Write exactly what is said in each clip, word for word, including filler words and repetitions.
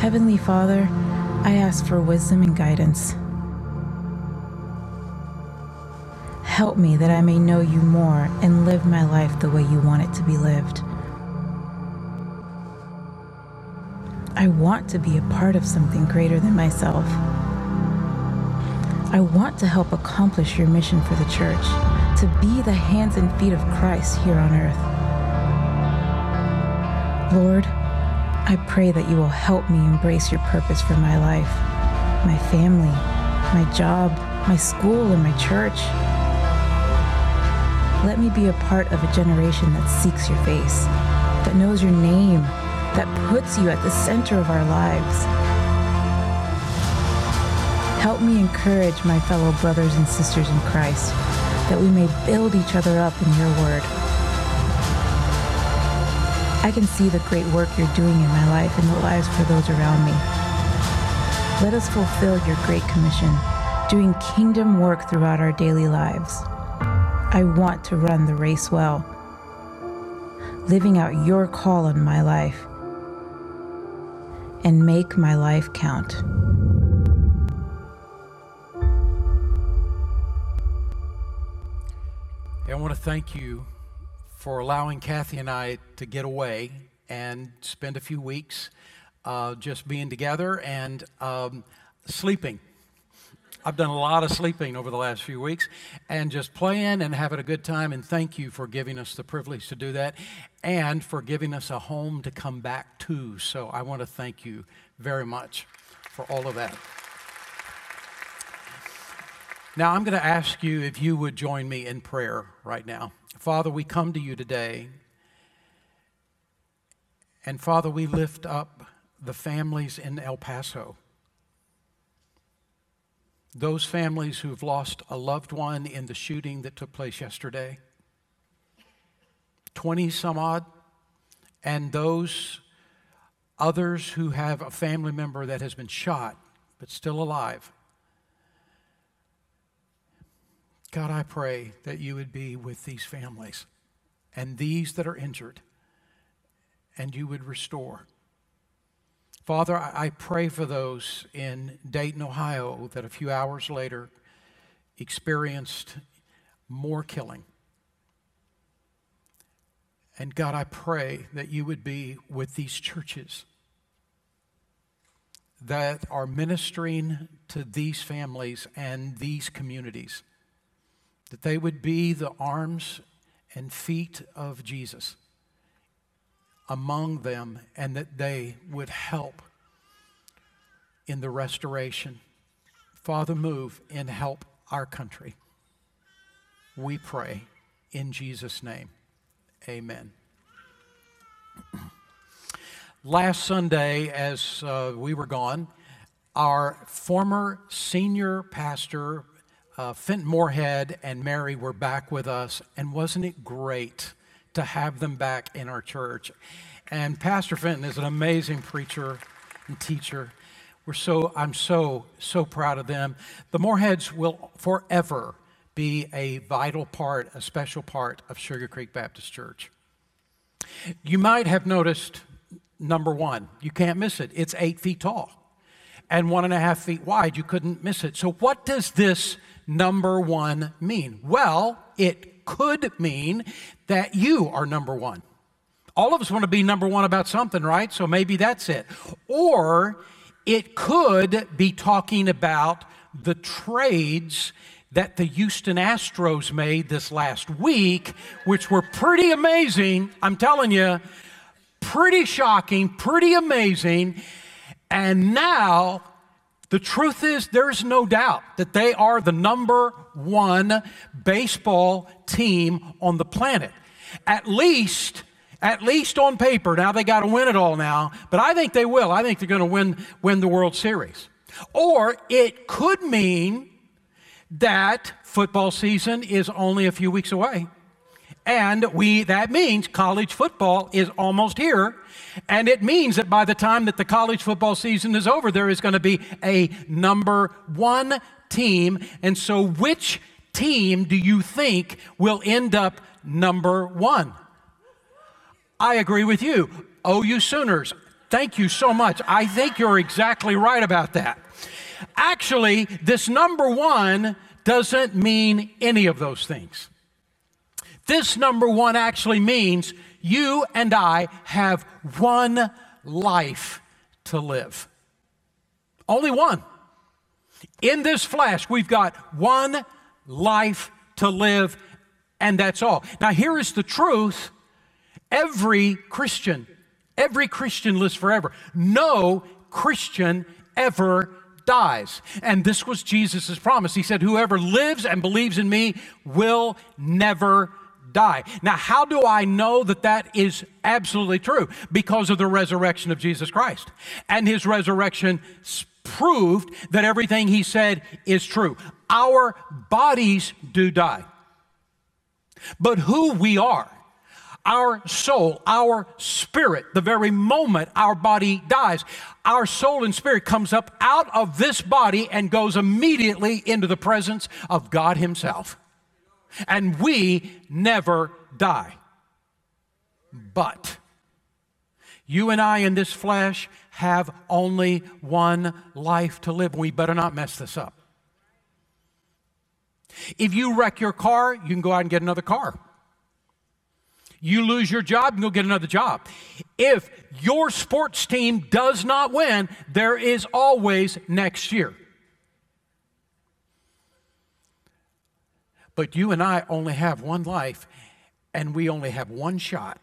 Heavenly Father, I ask for wisdom and guidance. Help me that I may know you more and live my life the way you want it to be lived. I want to be a part of something greater than myself. I want to help accomplish your mission for the church, to be the hands and feet of Christ here on earth. Lord, I pray that you will help me embrace your purpose for my life, my family, my job, my school, and my church. Let me be a part of a generation that seeks your face, that knows your name, that puts you at the center of our lives. Help me encourage my fellow brothers and sisters in Christ, that we may build each other up in your word. I can see the great work you're doing in my life and the lives for those around me. Let us fulfill your great commission, doing kingdom work throughout our daily lives. I want to run the race well, living out your call on my life, and make my life count. Hey, I want to thank you for allowing Kathy and I to get away and spend a few weeks uh, just being together and um, sleeping. I've done a lot of sleeping over the last few weeks and just playing and having a good time, and thank you for giving us the privilege to do that and for giving us a home to come back to. So I want to thank you very much for all of that. Now I'm going to ask you if you would join me in prayer right now. Father, we come to you today, and Father, we lift up the families in El Paso. Those families who've lost a loved one in the shooting that took place yesterday, twenty some odd, and those others who have a family member that has been shot but still alive. God, I pray that you would be with these families and these that are injured, and you would restore. Father, I pray for those in Dayton, Ohio, that a few hours later experienced more killing. And God, I pray that you would be with these churches that are ministering to these families and these communities, that they would be the arms and feet of Jesus among them, and that they would help in the restoration. Father, move and help our country. We pray in Jesus' name. Amen. Last Sunday, as uh, we were gone, our former senior pastor, uh, Fenton Moorhead, and Mary were back with us, and wasn't it great to have them back in our church? And Pastor Fenton is an amazing preacher and teacher. We're so, I'm so, so proud of them. The Moorheads will forever be a vital part, a special part of Sugar Creek Baptist Church. You might have noticed, number one, you can't miss it. It's eight feet tall and one and a half feet wide. You couldn't miss it. So what does this number one mean? Well, it could mean that you are number one. All of us want to be number one about something, right? So maybe that's it. Or it could be talking about the trades that the Houston Astros made this last week, which were pretty amazing. I'm telling you, pretty shocking, pretty amazing. And now the truth is, there's no doubt that they are the number one baseball team on the planet. At least, at least on paper. Now they got to win it all now, but I think they will. I think they're going to win, win the World Series. Or it could mean that football season is only a few weeks away. And we, that means college football is almost here. And it means that by the time that the college football season is over, there is going to be a number one team. And so which team do you think will end up number one? I agree with you. O U Sooners. Thank you so much. I think you're exactly right about that. Actually, this number one doesn't mean any of those things. This number one actually means you and I have one life to live. Only one. In this flesh, we've got one life to live, and that's all. Now, here is the truth. Every Christian, every Christian lives forever. No Christian ever dies. And this was Jesus' promise. He said, whoever lives and believes in me will never die. Now, how do I know that that is absolutely true? Because of the resurrection of Jesus Christ. And his resurrection proved that everything he said is true. Our bodies do die. But who we are, our soul, our spirit, the very moment our body dies, our soul and spirit comes up out of this body and goes immediately into the presence of God himself. And we never die. But you and I in this flesh have only one life to live. We better not mess this up. If you wreck your car, you can go out and get another car. You lose your job, you can go get another job. If your sports team does not win, there is always next year. But you and I only have one life, and we only have one shot.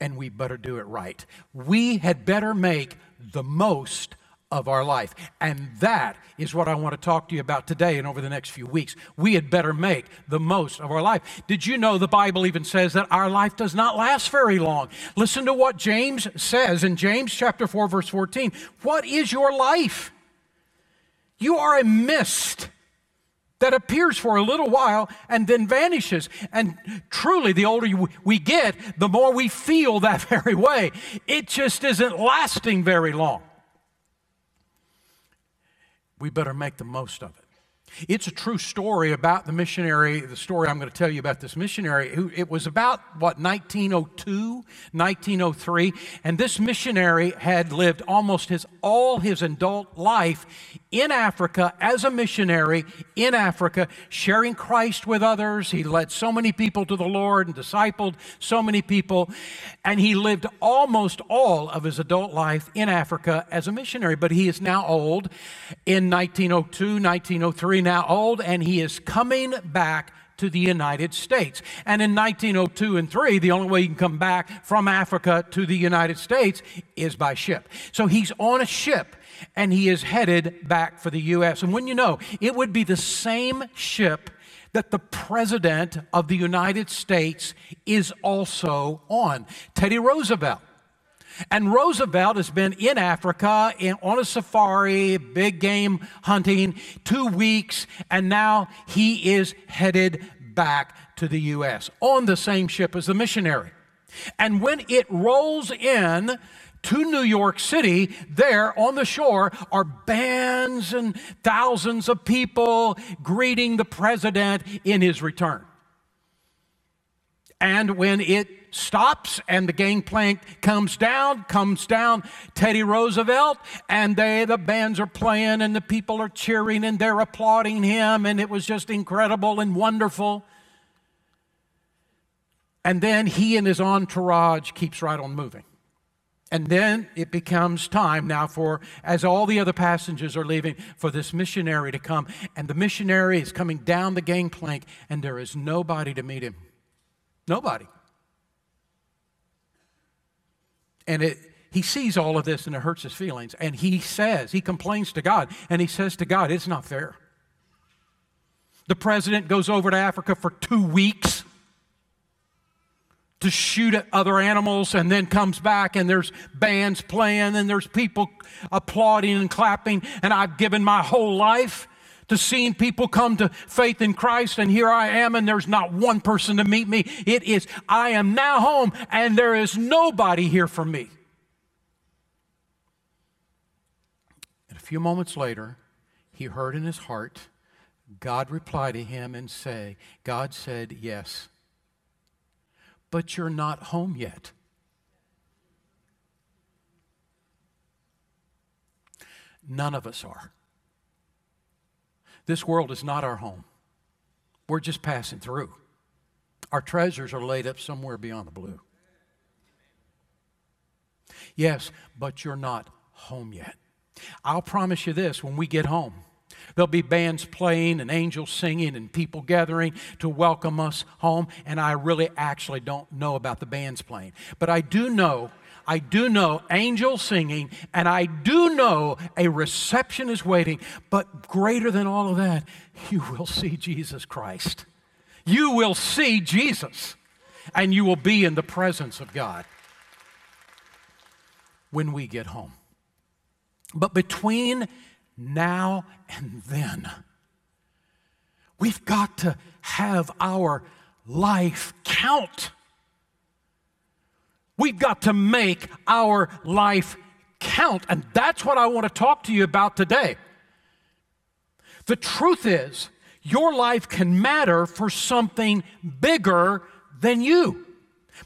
And we better do it right. We had better make the most of our life. And that is what I want to talk to you about today and over the next few weeks. We had better make the most of our life. Did you know the Bible even says that our life does not last very long? Listen to what James says in James chapter four, verse fourteen. What is your life? You are a mist that appears for a little while and then vanishes. And truly, the older we get, the more we feel that very way. It just isn't lasting very long. We better make the most of it. It's a true story about the missionary, the story I'm going to tell you about this missionary. Who, it was about, what, nineteen oh two, nineteen oh three, and this missionary had lived almost his all his adult life in Africa as a missionary in Africa, sharing Christ with others. He led so many people to the Lord and discipled so many people, and he lived almost all of his adult life in Africa as a missionary, but he is now old. In nineteen oh two, nineteen oh three, now old, and he is coming back to the United States. And in nineteen oh two and three, the only way you can come back from Africa to the United States is by ship. So he's on a ship, and he is headed back for the U S And when you know, it would be the same ship that the President of the United States is also on, Teddy Roosevelt. And Roosevelt has been in Africa in, on a safari, big game hunting, two weeks, and now he is headed back to the U S on the same ship as the missionary. And when it rolls in to New York City, there on the shore are bands and thousands of people greeting the president in his return. And when it stops and the gangplank comes down, comes down Teddy Roosevelt, and they, the bands are playing and the people are cheering and they're applauding him, and it was just incredible and wonderful. And then he and his entourage keeps right on moving. And then it becomes time now for, as all the other passengers are leaving, for this missionary to come. And the missionary is coming down the gangplank, and there is nobody to meet him. Nobody. And it, he sees all of this, and it hurts his feelings. And he says, he complains to God, and he says to God, it's not fair. The president goes over to Africa for two weeks to shoot at other animals, and then comes back, and there's bands playing, and there's people applauding and clapping, and I've given my whole life to seeing people come to faith in Christ, and here I am, and there's not one person to meet me. It is, I am now home, and there is nobody here for me. And a few moments later, he heard in his heart, God reply to him and say, God said, yes, but you're not home yet. None of us are. This world is not our home. We're just passing through. Our treasures are laid up somewhere beyond the blue. Yes, but you're not home yet. I'll promise you this, when we get home, there'll be bands playing and angels singing and people gathering to welcome us home. And I really actually don't know about the bands playing. But I do know, I do know angels singing, and I do know a reception is waiting. But greater than all of that, you will see Jesus Christ. You will see Jesus, and you will be in the presence of God when we get home. But between now and then, we've got to have our life count. We've got to make our life count. And that's what I want to talk to you about today. The truth is, your life can matter for something bigger than you.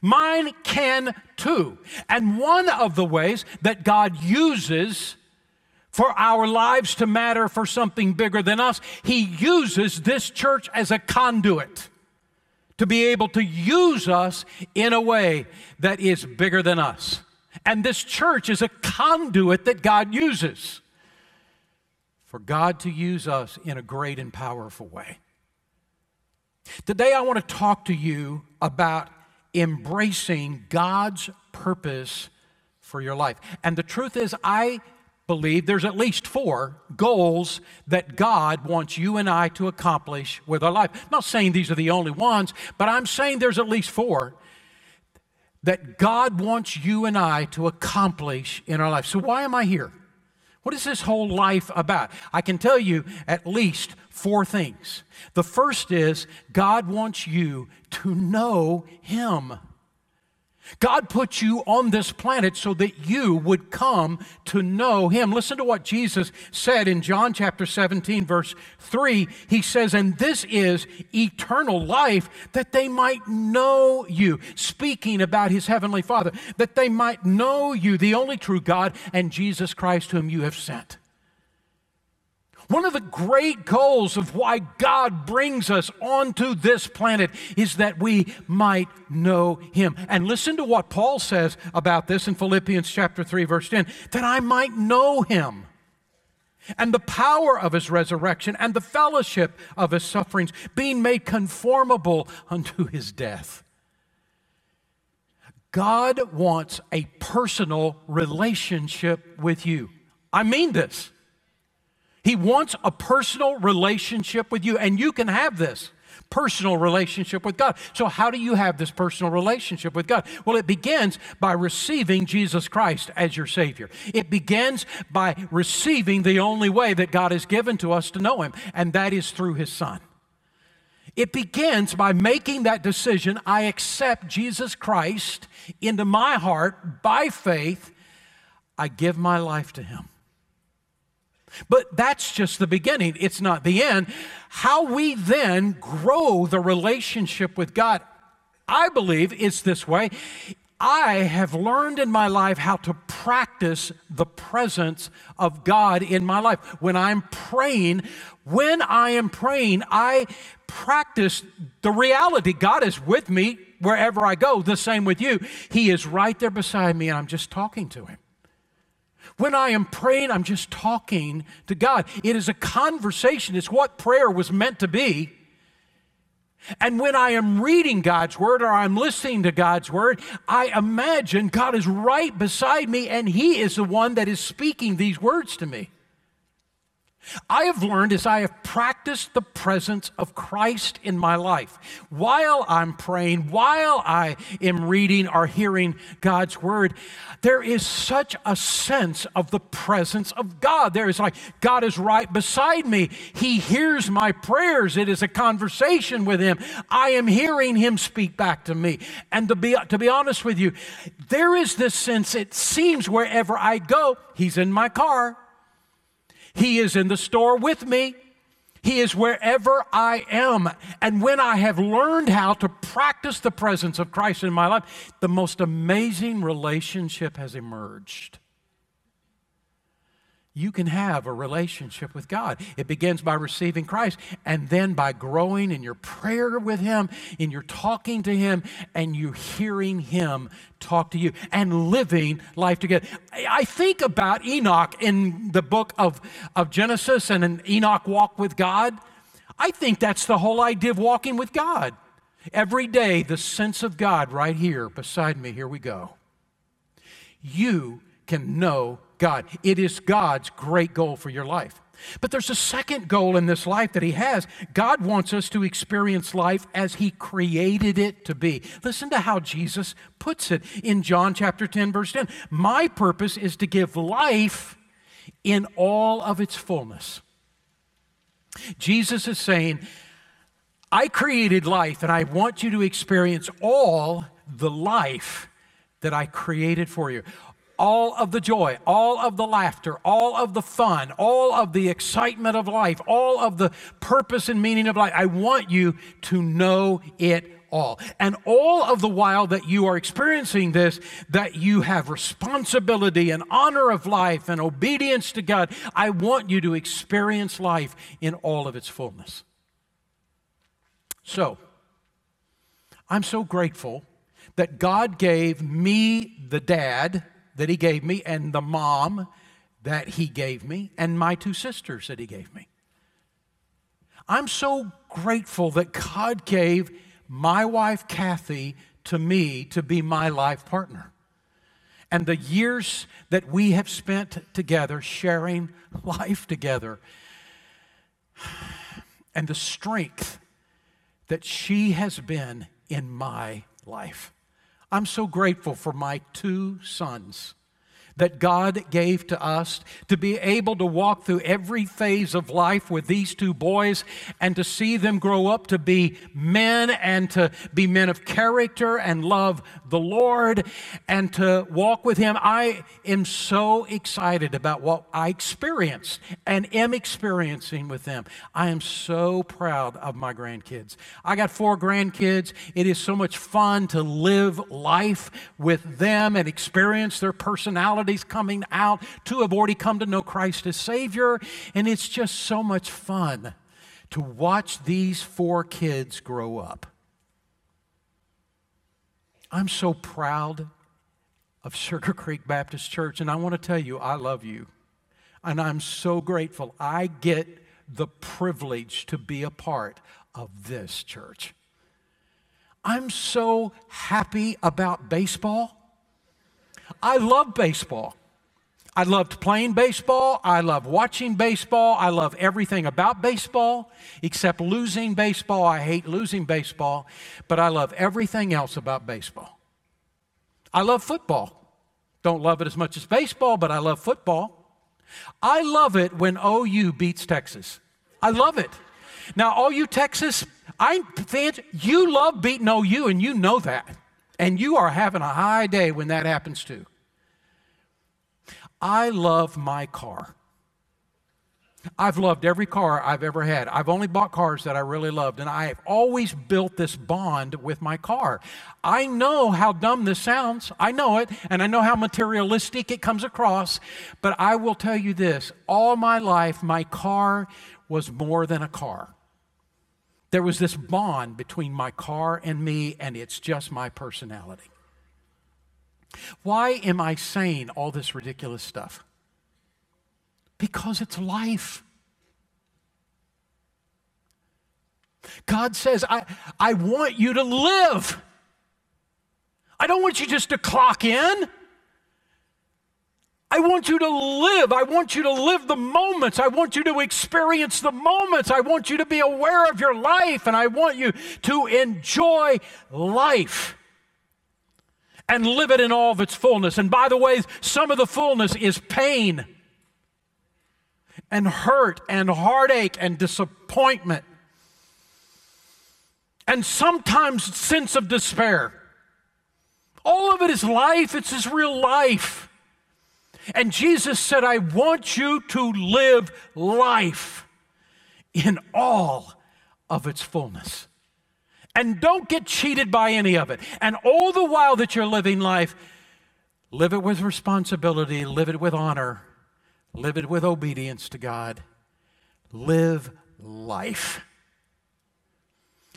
Mine can too. And one of the ways that God uses for our lives to matter for something bigger than us, He uses this church as a conduit to be able to use us in a way that is bigger than us. And this church is a conduit that God uses for God to use us in a great and powerful way. Today I want to talk to you about embracing God's purpose for your life. And the truth is, I believe there's at least four goals that God wants you and I to accomplish with our life. I'm not saying these are the only ones, but I'm saying there's at least four that God wants you and I to accomplish in our life. So why am I here? What is this whole life about? I can tell you at least four things. The first is, God wants you to know Him. God put you on this planet so that you would come to know Him. Listen to what Jesus said in John chapter seventeen, verse three. He says, "And this is eternal life, that they might know you," speaking about His heavenly Father, "that they might know you, the only true God, and Jesus Christ whom you have sent." One of the great goals of why God brings us onto this planet is that we might know Him. And listen to what Paul says about this in Philippians chapter three, verse ten, "that I might know Him and the power of His resurrection and the fellowship of His sufferings, being made conformable unto His death." God wants a personal relationship with you. I mean this. He wants a personal relationship with you, and you can have this personal relationship with God. So how do you have this personal relationship with God? Well, it begins by receiving Jesus Christ as your Savior. It begins by receiving the only way that God has given to us to know Him, and that is through His Son. It begins by making that decision, I accept Jesus Christ into my heart by faith. I give my life to Him. But that's just the beginning. It's not the end. How we then grow the relationship with God, I believe, is this way. I have learned in my life how to practice the presence of God in my life. When I'm praying, when I am praying, I practice the reality. God is with me wherever I go, the same with you. He is right there beside me, and I'm just talking to Him. When I am praying, I'm just talking to God. It is a conversation. It's what prayer was meant to be. And when I am reading God's Word or I'm listening to God's Word, I imagine God is right beside me, and He is the one that is speaking these words to me. I have learned as I have practiced the presence of Christ in my life, while I'm praying, while I am reading or hearing God's Word, there is such a sense of the presence of God. There is like, God is right beside me. He hears my prayers. It is a conversation with Him. I am hearing Him speak back to me. And to be, to be honest with you, there is this sense, it seems wherever I go, He's in my car. He is in the store with me. He is wherever I am. And when I have learned how to practice the presence of Christ in my life, the most amazing relationship has emerged. you can have a relationship with God. It begins by receiving Christ and then by growing in your prayer with Him, in your talking to Him, and you hearing Him talk to you and living life together. I think about Enoch in the book of, of Genesis and an Enoch walk with God. I think that's the whole idea of walking with God. Every day, the sense of God right here beside me, here we go. You can know God. It is God's great goal for your life. But there's a second goal in this life that He has. God wants us to experience life as He created it to be. Listen to how Jesus puts it in John chapter ten, verse ten. My purpose is to give life in all of its fullness. Jesus is saying, I created life, and I want you to experience all the life that I created for you. All of the joy, all of the laughter, all of the fun, all of the excitement of life, all of the purpose and meaning of life. I want you to know it all. And all of the while that you are experiencing this, that you have responsibility and honor of life and obedience to God, I want you to experience life in all of its fullness. So, I'm so grateful that God gave me the dad that He gave me and the mom that He gave me and my two sisters that He gave me. I'm so grateful that God gave my wife, Kathy, to me to be my life partner. And the years that we have spent together sharing life together and the strength that she has been in my life. I'm so grateful for my two sons that God gave to us to be able to walk through every phase of life with these two boys and to see them grow up to be men and to be men of character and love the Lord and to walk with Him. I am so excited about what I experienced and am experiencing with them. I am so proud of my grandkids. I got four grandkids. It is so much fun to live life with them and experience their personality coming out. Two have already come to know Christ as Savior, and it's just so much fun to watch these four kids grow up. I'm so proud of Sugar Creek Baptist Church, and I want to tell you, I love you, and I'm so grateful. I get the privilege to be a part of this church. I'm so happy about baseball. I love baseball. I loved playing baseball. I love watching baseball. I love everything about baseball except losing baseball. I hate losing baseball, but I love everything else about baseball. I love football. Don't love it as much as baseball, but I love football. I love it when O U beats Texas. I love it. Now, O U Texas, I think you love beating O U, and you know that. And you are having a high day when that happens too. I love my car. I've loved every car I've ever had. I've only bought cars that I really loved, and I have always built this bond with my car. I know how dumb this sounds. I know it, and I know how materialistic it comes across, but I will tell you this. All my life, my car was more than a car. There was this bond between my car and me, and it's just my personality. Why am I saying all this ridiculous stuff? Because it's life. God says, I, I want you to live. I don't want you just to clock in. I want you to live. I want you to live the moments. I want you to experience the moments. I want you to be aware of your life, and I want you to enjoy life and live it in all of its fullness. And by the way, some of the fullness is pain and hurt and heartache and disappointment and sometimes sense of despair. All of it is life. It's His real life. And Jesus said, I want you to live life in all of its fullness. And don't get cheated by any of it. And all the while that you're living life, live it with responsibility, live it with honor, Live it with obedience to God. Live life.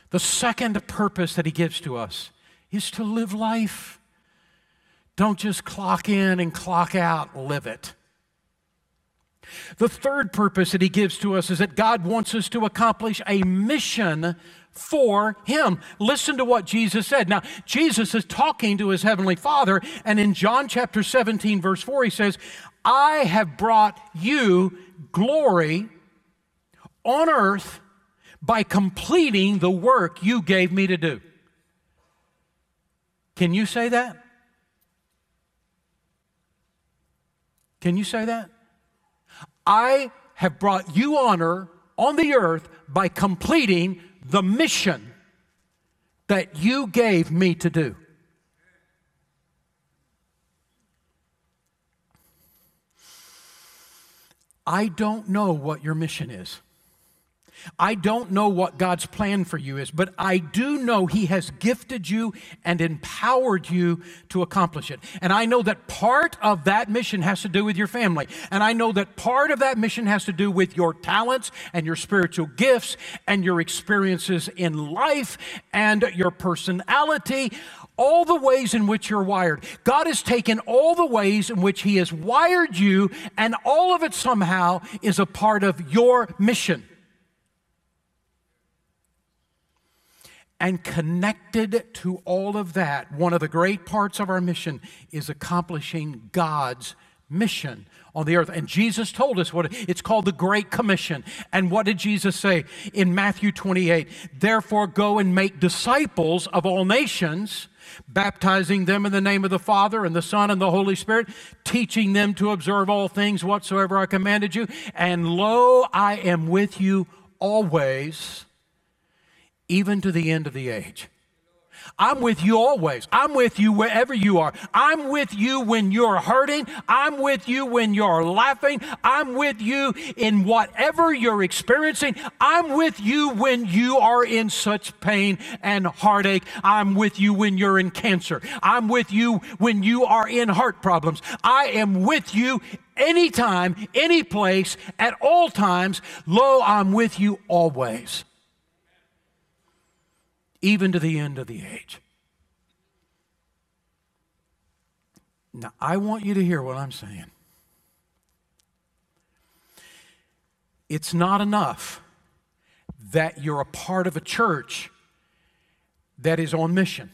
The second purpose that he gives to us is to live life. Don't just clock in and clock out, live it. The third purpose that he gives to us is that God wants us to accomplish a mission for him. Listen to what Jesus said. Now, Jesus is talking to his heavenly Father, and in John chapter seventeen, verse four, he says, I have brought you glory on earth by completing the work you gave me to do. Can you say that? Can you say that? I have brought you honor on the earth by completing the mission that you gave me to do. I don't know what your mission is. I don't know what God's plan for you is, but I do know he has gifted you and empowered you to accomplish it. And I know that part of that mission has to do with your family. And I know that part of that mission has to do with your talents and your spiritual gifts and your experiences in life and your personality, all the ways in which you're wired. God has taken all the ways in which he has wired you, and all of it somehow is a part of your mission. And connected to all of that, one of the great parts of our mission is accomplishing God's mission on the earth. And Jesus told us what it's called, the Great Commission. And what did Jesus say in Matthew twenty-eight? Therefore, go and make disciples of all nations, baptizing them in the name of the Father and the Son and the Holy Spirit, teaching them to observe all things whatsoever I commanded you. And lo, I am with you always, even to the end of the age. I'm with you always. I'm with you wherever you are. I'm with you when you're hurting. I'm with you when you're laughing. I'm with you in whatever you're experiencing. I'm with you when you are in such pain and heartache. I'm with you when you're in cancer. I'm with you when you are in heart problems. I am with you anytime, any place, at all times. Lo, I'm with you always, even to the end of the age. Now, I want you to hear what I'm saying. It's not enough that you're a part of a church that is on mission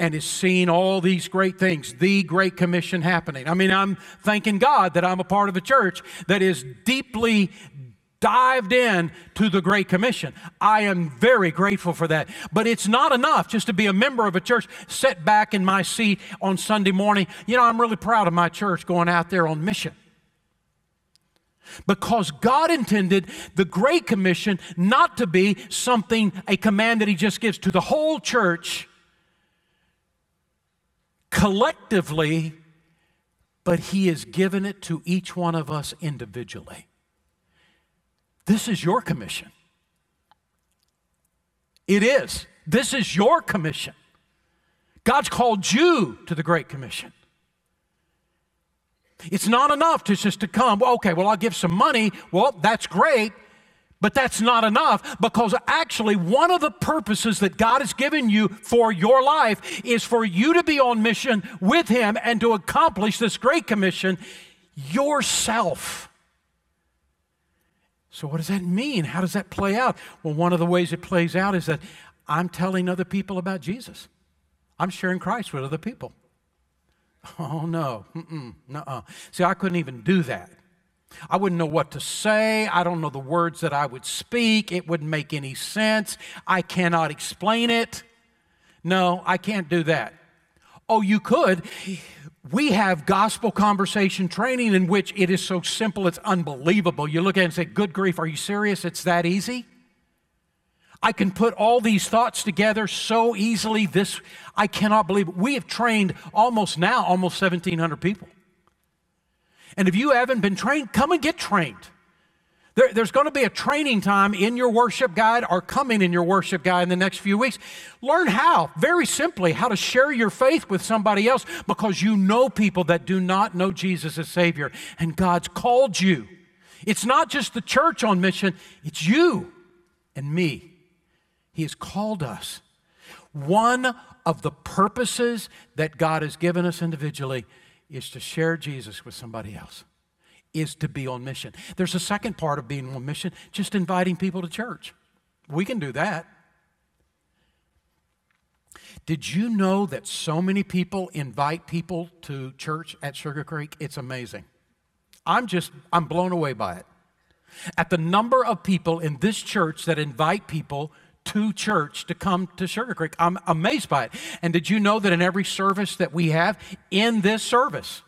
and is seeing all these great things, the Great Commission happening. I mean, I'm thanking God that I'm a part of a church that is deeply dived in to the Great Commission. I am very grateful for that. But it's not enough just to be a member of a church, sit back in my seat on Sunday morning. You know, I'm really proud of my church going out there on mission. Because God intended the Great Commission not to be something, a command that he just gives to the whole church collectively, but he has given it to each one of us individually. This is your commission. It is. This is your commission. God's called you to the Great Commission. It's not enough to just to come, well, okay, well, I'll give some money. Well, that's great, but that's not enough, because actually one of the purposes that God has given you for your life is for you to be on mission with him and to accomplish this Great Commission yourself. So what does that mean? How does that play out? Well, one of the ways it plays out is that I'm telling other people about Jesus. I'm sharing Christ with other people. Oh, no. Mm-mm. Nuh-uh. See, I couldn't even do that. I wouldn't know what to say. I don't know the words that I would speak. It wouldn't make any sense. I cannot explain it. No, I can't do that. Oh, you could. We have gospel conversation training in which it is so simple, it's unbelievable. You look at it and say, good grief, are you serious? It's that easy? I can put all these thoughts together so easily. This, I cannot believe it. We have trained almost now, almost seventeen hundred people. And if you haven't been trained, come and get trained. There, there's going to be a training time in your worship guide or coming in your worship guide in the next few weeks. Learn how, very simply, how to share your faith with somebody else because you know people that do not know Jesus as Savior, and God's called you. It's not just the church on mission, it's you and me. He has called us. One of the purposes that God has given us individually is to share Jesus with somebody else, is to be on mission. There's a second part of being on mission, just inviting people to church. We can do that. Did you know that so many people invite people to church at Sugar Creek? It's amazing. I'm just, I'm blown away by it. At the number of people in this church that invite people to church to come to Sugar Creek, I'm amazed by it. And did you know that in every service that we have, in this service,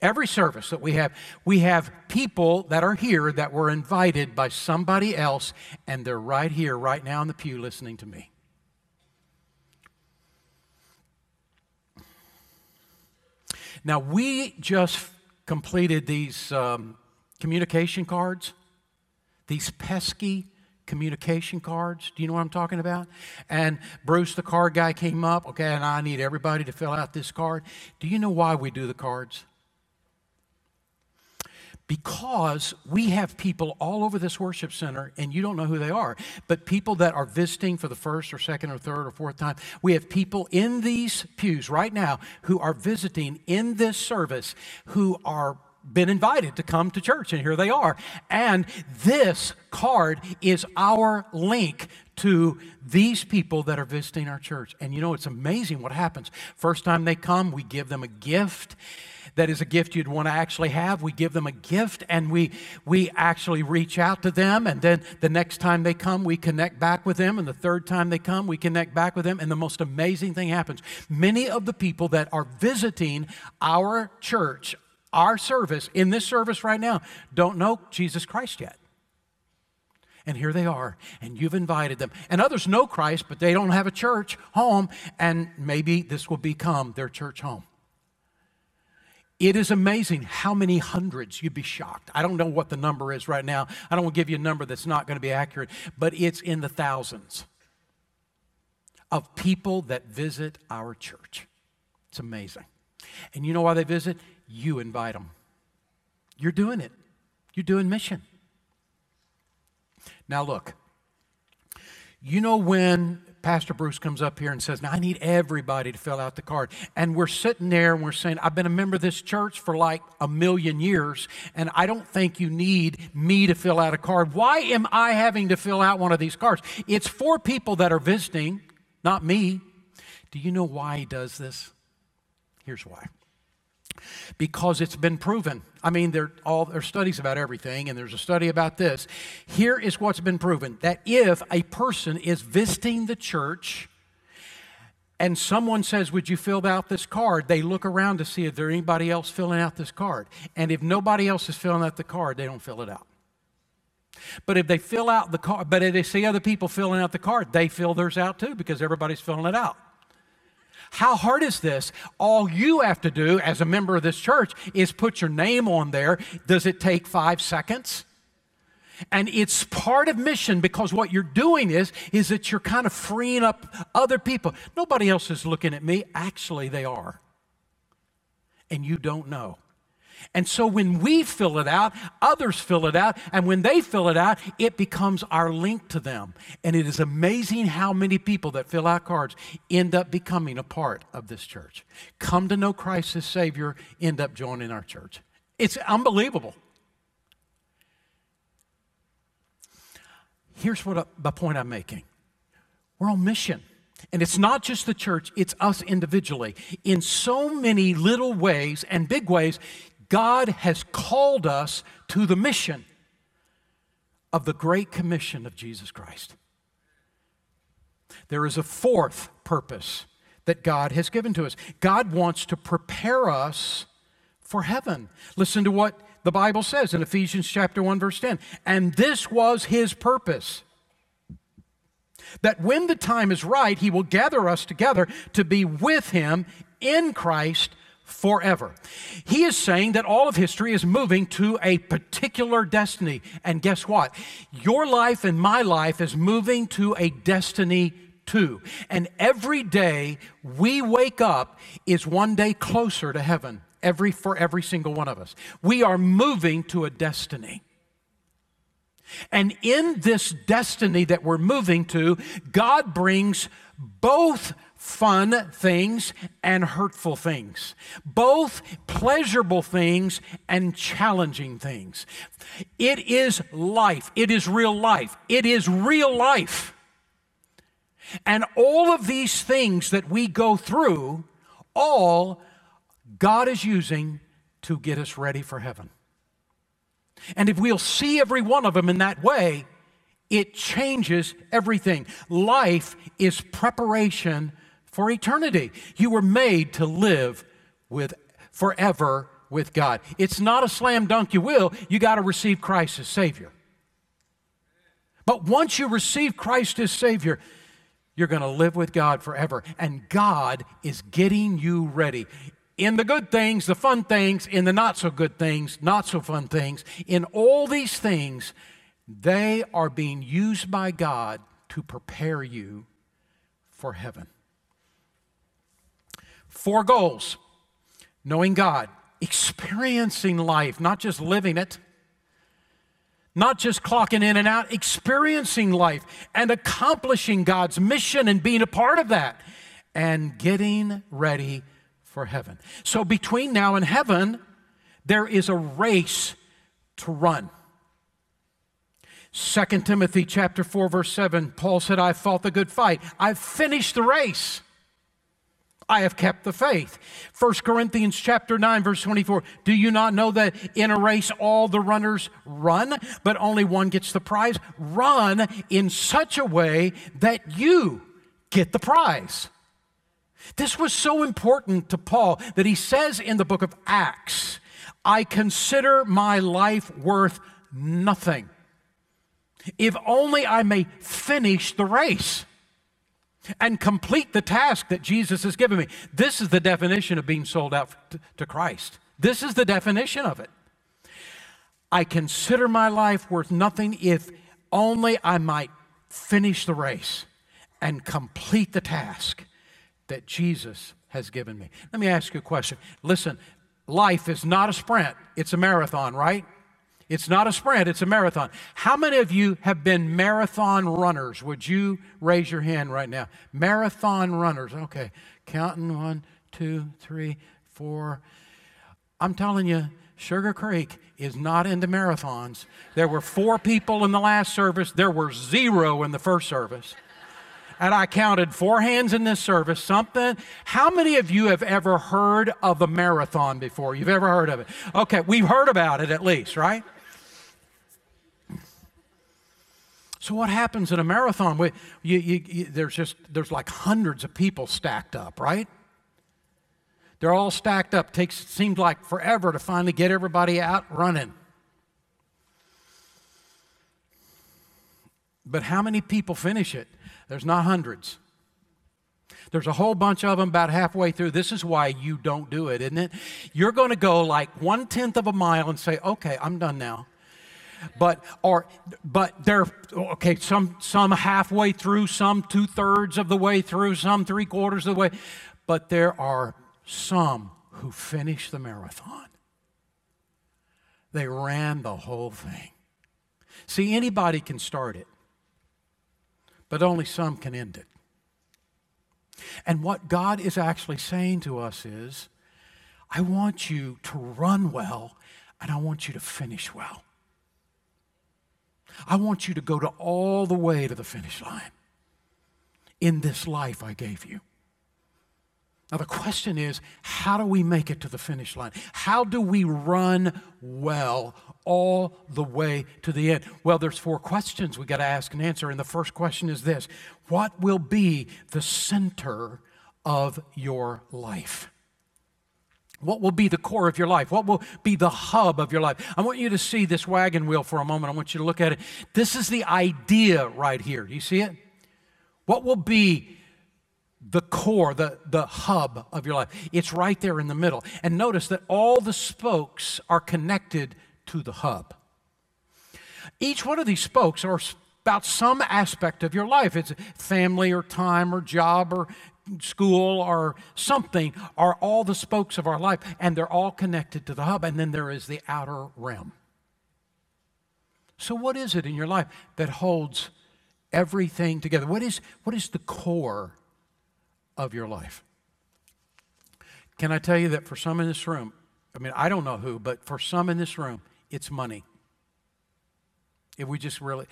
every service that we have, we have people that are here that were invited by somebody else, and they're right here, right now in the pew listening to me. Now, we just completed these um, communication cards, these pesky communication cards. Do you know what I'm talking about? And Bruce, the card guy, came up, okay, and I need everybody to fill out this card. Do you know why we do the cards? Because we have people all over this worship center, and you don't know who they are, but people that are visiting for the first or second or third or fourth time. We have people in these pews right now who are visiting in this service who are been invited to come to church, and here they are. And this card is our link to these people that are visiting our church. And you know, it's amazing what happens. First time they come, we give them a gift. That is a gift you'd want to actually have. We give them a gift, and we we actually reach out to them, and then the next time they come, we connect back with them, and the third time they come, we connect back with them, and the most amazing thing happens. Many of the people that are visiting our church, our service, in this service right now, don't know Jesus Christ yet. And here they are, and you've invited them. And others know Christ, but they don't have a church home, and maybe this will become their church home. It is amazing how many hundreds. You'd be shocked. I don't know what the number is right now. I don't want to give you a number that's not going to be accurate, but it's in the thousands of people that visit our church. It's amazing. And you know why they visit? You invite them. You're doing it. You're doing mission. Now look, you know when Pastor Bruce comes up here and says, now I need everybody to fill out the card. And we're sitting there and we're saying, I've been a member of this church for like a million years, and I don't think you need me to fill out a card. Why am I having to fill out one of these cards? It's for people that are visiting, not me. Do you know why he does this? Here's why. Because it's been proven. I mean, there all there's studies about everything, and there's a study about this. Here is what's been proven, that if a person is visiting the church and someone says, would you fill out this card? They look around to see if there's anybody else filling out this card. And if nobody else is filling out the card, they don't fill it out. But if they fill out the card, but if they see other people filling out the card, they fill theirs out too, because everybody's filling it out. How hard is this? All you have to do as a member of this church is put your name on there. Does it take five seconds? And it's part of mission, because what you're doing is, is that you're kind of freeing up other people. Nobody else is looking at me. Actually, they are. And you don't know. And so when we fill it out, others fill it out, and when they fill it out, it becomes our link to them. And it is amazing how many people that fill out cards end up becoming a part of this church. Come to know Christ as Savior, end up joining our church. It's unbelievable. Here's what I, the point I'm making. We're on mission. And it's not just the church, it's us individually. In so many little ways and big ways, God has called us to the mission of the Great Commission of Jesus Christ. There is a fourth purpose that God has given to us. God wants to prepare us for heaven. Listen to what the Bible says in Ephesians chapter one, verse ten. And this was his purpose, that when the time is right, he will gather us together to be with him in Christ forever. He is saying that all of history is moving to a particular destiny. And guess what? Your life and my life is moving to a destiny too. And every day we wake up is one day closer to heaven, every for every single one of us. We are moving to a destiny. And in this destiny that we're moving to, God brings both fun things and hurtful things, both pleasurable things and challenging things. It is life. It is real life. It is real life. And all of these things that we go through, all God is using to get us ready for heaven. And if we'll see every one of them in that way, it changes everything. Life is preparation for eternity. You were made to live with forever with God. It's not a slam dunk you will. You got to receive Christ as Savior. But once you receive Christ as Savior, you're going to live with God forever. And God is getting you ready. In the good things, the fun things, in the not so good things, not so fun things, in all these things, they are being used by God to prepare you for heaven. Four goals: knowing God, experiencing life, not just living it, not just clocking in and out, experiencing life and accomplishing God's mission and being a part of that, and getting ready for heaven. So between now and heaven, there is a race to run. Second Timothy chapter four, verse seven, Paul said, "I've fought the good fight. I've finished the race. I have kept the faith." First Corinthians chapter nine, verse twenty-four, "Do you not know that in a race all the runners run, but only one gets the prize? Run in such a way that you get the prize." This was so important to Paul that he says in the book of Acts, "I consider my life worth nothing, if only I may finish the race and complete the task that Jesus has given me." This is the definition of being sold out to Christ. This is the definition of it. I consider my life worth nothing if only I might finish the race and complete the task that Jesus has given me. Let me ask you a question. Listen, life is not a sprint. It's a marathon, right? It's not a sprint, it's a marathon. How many of you have been marathon runners? Would you raise your hand right now? Marathon runners, okay. Counting, one, two, three, four. I'm telling you, Sugar Creek is not into marathons. There were four people in the last service. There were zero in the first service. And I counted four hands in this service, something. How many of you have ever heard of a marathon before? You've ever heard of it? Okay, we've heard about it at least, right? So what happens in a marathon? We, you, you, you, there's just there's like hundreds of people stacked up, right? They're all stacked up. Takes it seemed like forever to finally get everybody out running. But how many people finish it? There's not hundreds. There's a whole bunch of them about halfway through. This is why you don't do it, isn't it? You're going to go like one-tenth of a mile and say, okay, I'm done now. But or but they're, okay, some, some halfway through, some two-thirds of the way through, some three-quarters of the way. But there are some who finish the marathon. They ran the whole thing. See, anybody can start it, but only some can end it. And what God is actually saying to us is, I want you to run well, and I want you to finish well. I want you to go to all the way to the finish line in this life I gave you. Now the question is, how do we make it to the finish line? How do we run well all the way to the end? Well, there's four questions we got to ask and answer. And the first question is this: what will be the center of your life? What will be the core of your life? What will be the hub of your life? I want you to see this wagon wheel for a moment. I want you to look at it. This is the idea right here. Do you see it? What will be the core, the, the hub of your life. It's right there in the middle. And notice that all the spokes are connected to the hub. Each one of these spokes are about some aspect of your life. It's family or time or job or school or something are all the spokes of our life, and they're all connected to the hub. And then there is the outer realm. So what is it in your life that holds everything together? What is, what is the core of your life? Can I tell you that for some in this room, I mean, I don't know who, but for some in this room, it's money. If we just really,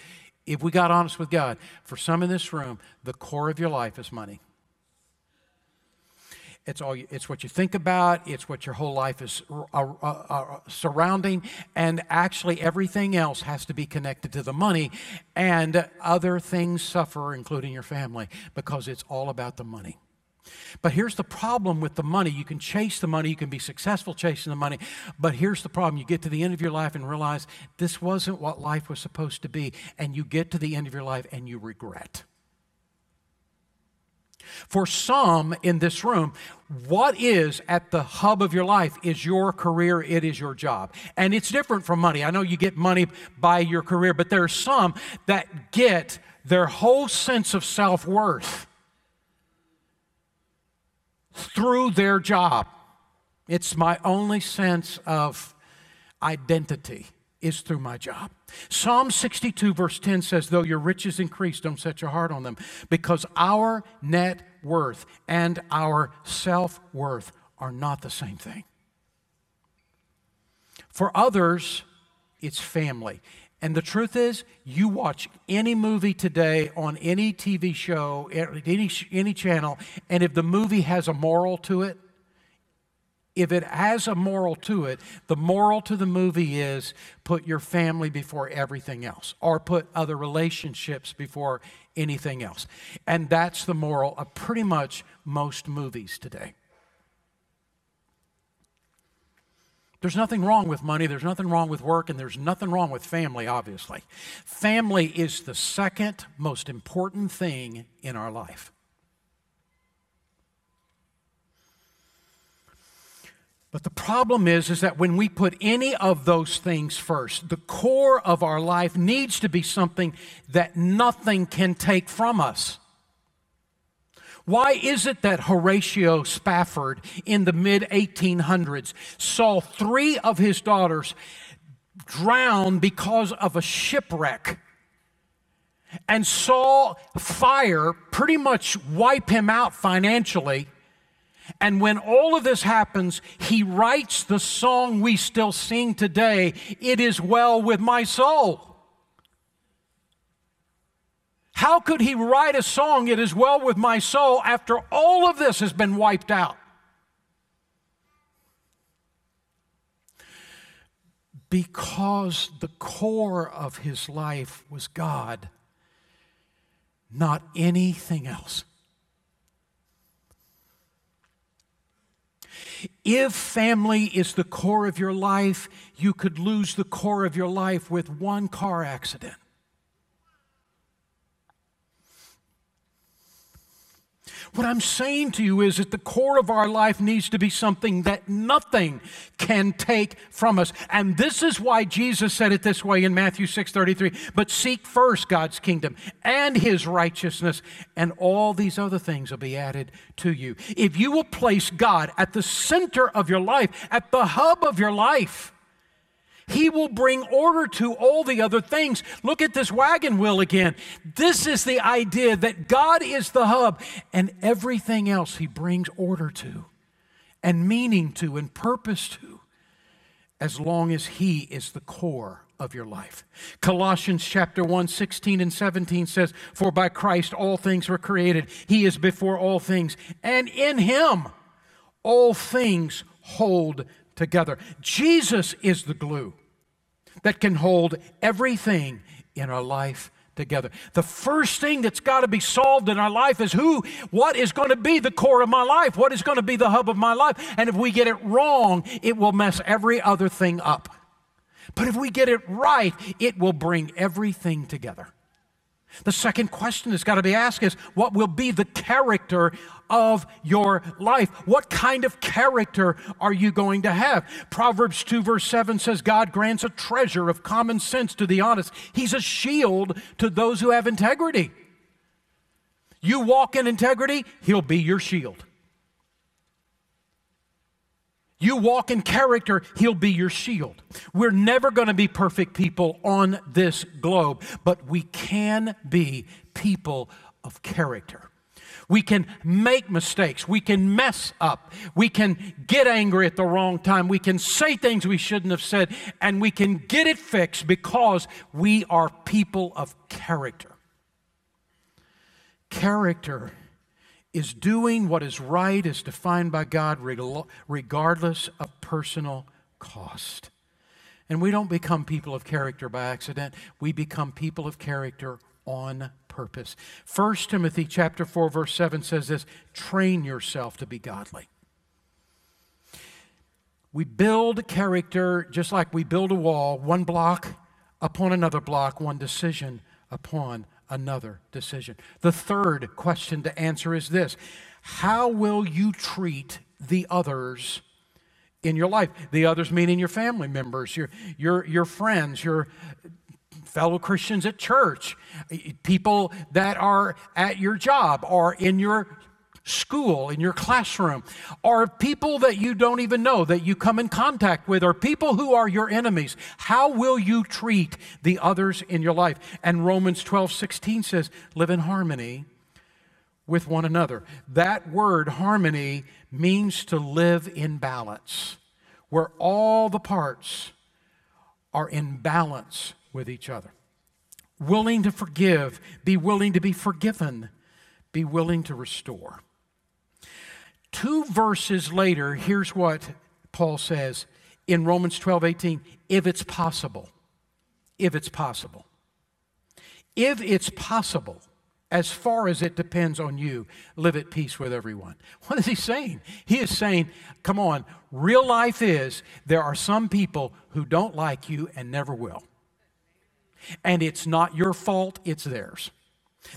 if we got honest with God, for some in this room, the core of your life is money. It's all. You, it's what you think about. It's what your whole life is uh, uh, uh, surrounding, and actually everything else has to be connected to the money, and other things suffer, including your family, because it's all about the money. But here's the problem with the money. You can chase the money. You can be successful chasing the money. But here's the problem. You get to the end of your life and realize this wasn't what life was supposed to be, and you get to the end of your life and you regret. For some in this room, what is at the hub of your life is your career, it is your job. And it's different from money. I know you get money by your career, but there are some that get their whole sense of self-worth through their job. It's my only sense of identity is through my job. Psalm sixty-two verse ten says, though your riches increase, don't set your heart on them, because our net worth and our self-worth are not the same thing. For others, it's family. And the truth is, you watch any movie today on any T V show, any, any channel, and if the movie has a moral to it, If it has a moral to it, the moral to the movie is put your family before everything else, or put other relationships before anything else. And that's the moral of pretty much most movies today. There's nothing wrong with money, there's nothing wrong with work, and there's nothing wrong with family, obviously. Family is the second most important thing in our life. But the problem is, is that when we put any of those things first, the core of our life needs to be something that nothing can take from us. Why is it that Horatio Spafford in the mid eighteen hundreds saw three of his daughters drown because of a shipwreck and saw fire pretty much wipe him out financially? And when all of this happens, he writes the song we still sing today, It Is Well With My Soul. How could he write a song, It Is Well With My Soul, after all of this has been wiped out? Because the core of his life was God, not anything else. If family is the core of your life, you could lose the core of your life with one car accident. What I'm saying to you is that the core of our life needs to be something that nothing can take from us. And this is why Jesus said it this way in Matthew six thirty-three, but seek first God's kingdom and his righteousness, and all these other things will be added to you. If you will place God at the center of your life, at the hub of your life, he will bring order to all the other things. Look at this wagon wheel again. This is the idea that God is the hub, and everything else he brings order to and meaning to and purpose to, as long as he is the core of your life. Colossians chapter one, sixteen and seventeen says, for by Christ all things were created. He is before all things, and in him all things hold together. Jesus is the glue that can hold everything in our life together. The first thing that's got to be solved in our life is who, what is going to be the core of my life? What is going to be the hub of my life? And if we get it wrong, it will mess every other thing up. But if we get it right, it will bring everything together. The second question that's got to be asked is, what will be the character of your life? What kind of character are you going to have? Proverbs two verse seven says, God grants a treasure of common sense to the honest. He's a shield to those who have integrity. You walk in integrity, he'll be your shield. You walk in character, he'll be your shield. We're never going to be perfect people on this globe, but we can be people of character. We can make mistakes. We can mess up. We can get angry at the wrong time. We can say things we shouldn't have said, and we can get it fixed because we are people of character. Character is doing what is right as defined by God regardless of personal cost. And we don't become people of character by accident. We become people of character on purpose. First Timothy chapter four verse seven says this, train yourself to be godly. We build character just like we build a wall, one block upon another block, one decision upon another decision. The third question to answer is this: how will you treat the others in your life? The others meaning your family members, your, your, your friends, your fellow Christians at church, people that are at your job or in your school, in your classroom, or people that you don't even know that you come in contact with, or people who are your enemies. How will you treat the others in your life? And Romans twelve sixteen says, live in harmony with one another. That word, harmony, means to live in balance, where all the parts are in balance with each other. Willing to forgive, be willing to be forgiven, be willing to restore. Two verses later, here's what Paul says in Romans twelve eighteen, if it's possible, if it's possible, if it's possible, as far as it depends on you, live at peace with everyone. What is he saying? He is saying, come on, real life is there are some people who don't like you and never will. And it's not your fault, it's theirs.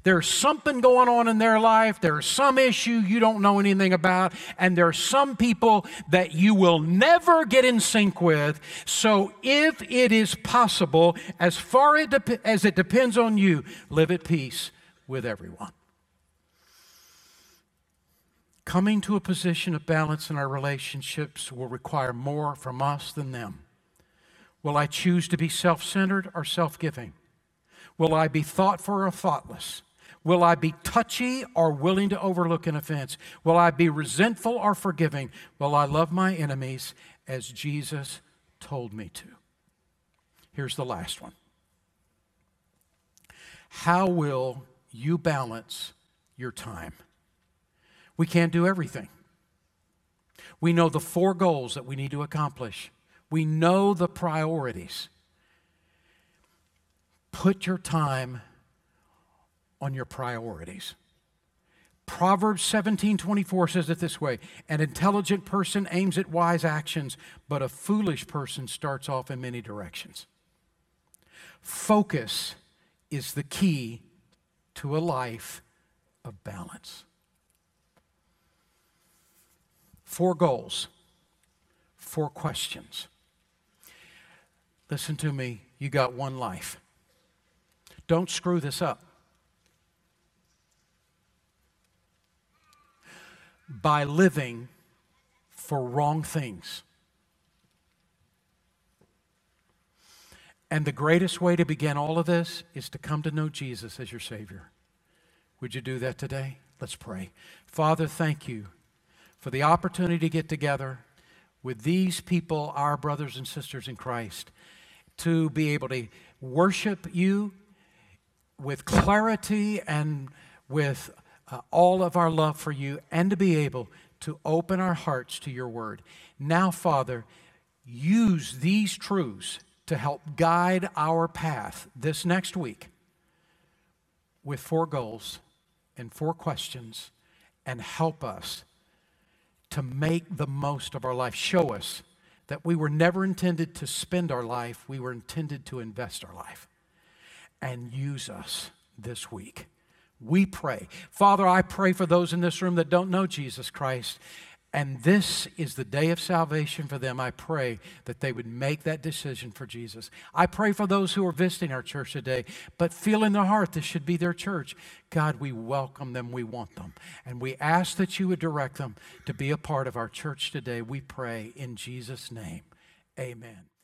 There's something going on in their life. There's some issue you don't know anything about. And there are some people that you will never get in sync with. So if it is possible, as far as it depends on you, live at peace with everyone. Coming to a position of balance in our relationships will require more from us than them. Will I choose to be self-centered or self-giving? Will I be thoughtful or thoughtless? Will I be touchy or willing to overlook an offense? Will I be resentful or forgiving? Will I love my enemies as Jesus told me to? Here's the last one. How will you balance your time? We can't do everything. We know the four goals that we need to accomplish. We know the priorities. Put your time on your priorities. Proverbs seventeen twenty-four says it this way, an intelligent person aims at wise actions, but a foolish person starts off in many directions. Focus is the key to a life of balance. Four goals, four questions. Listen to me, you got one life. Don't screw this up. By living for wrong things. And the greatest way to begin all of this is to come to know Jesus as your Savior. Would you do that today? Let's pray. Father, thank you for the opportunity to get together with these people, our brothers and sisters in Christ, to be able to worship you with clarity and with uh, all of our love for you, and to be able to open our hearts to your word. Now, Father, use these truths to help guide our path this next week with four goals and four questions, and help us to make the most of our life. Show us that we were never intended to spend our life, we were intended to invest our life. And use us this week. We pray. Father, I pray for those in this room that don't know Jesus Christ, and this is the day of salvation for them. I pray that they would make that decision for Jesus. I pray for those who are visiting our church today, but feel in their heart this should be their church. God, we welcome them. We want them. And we ask that you would direct them to be a part of our church today. We pray in Jesus' name. Amen.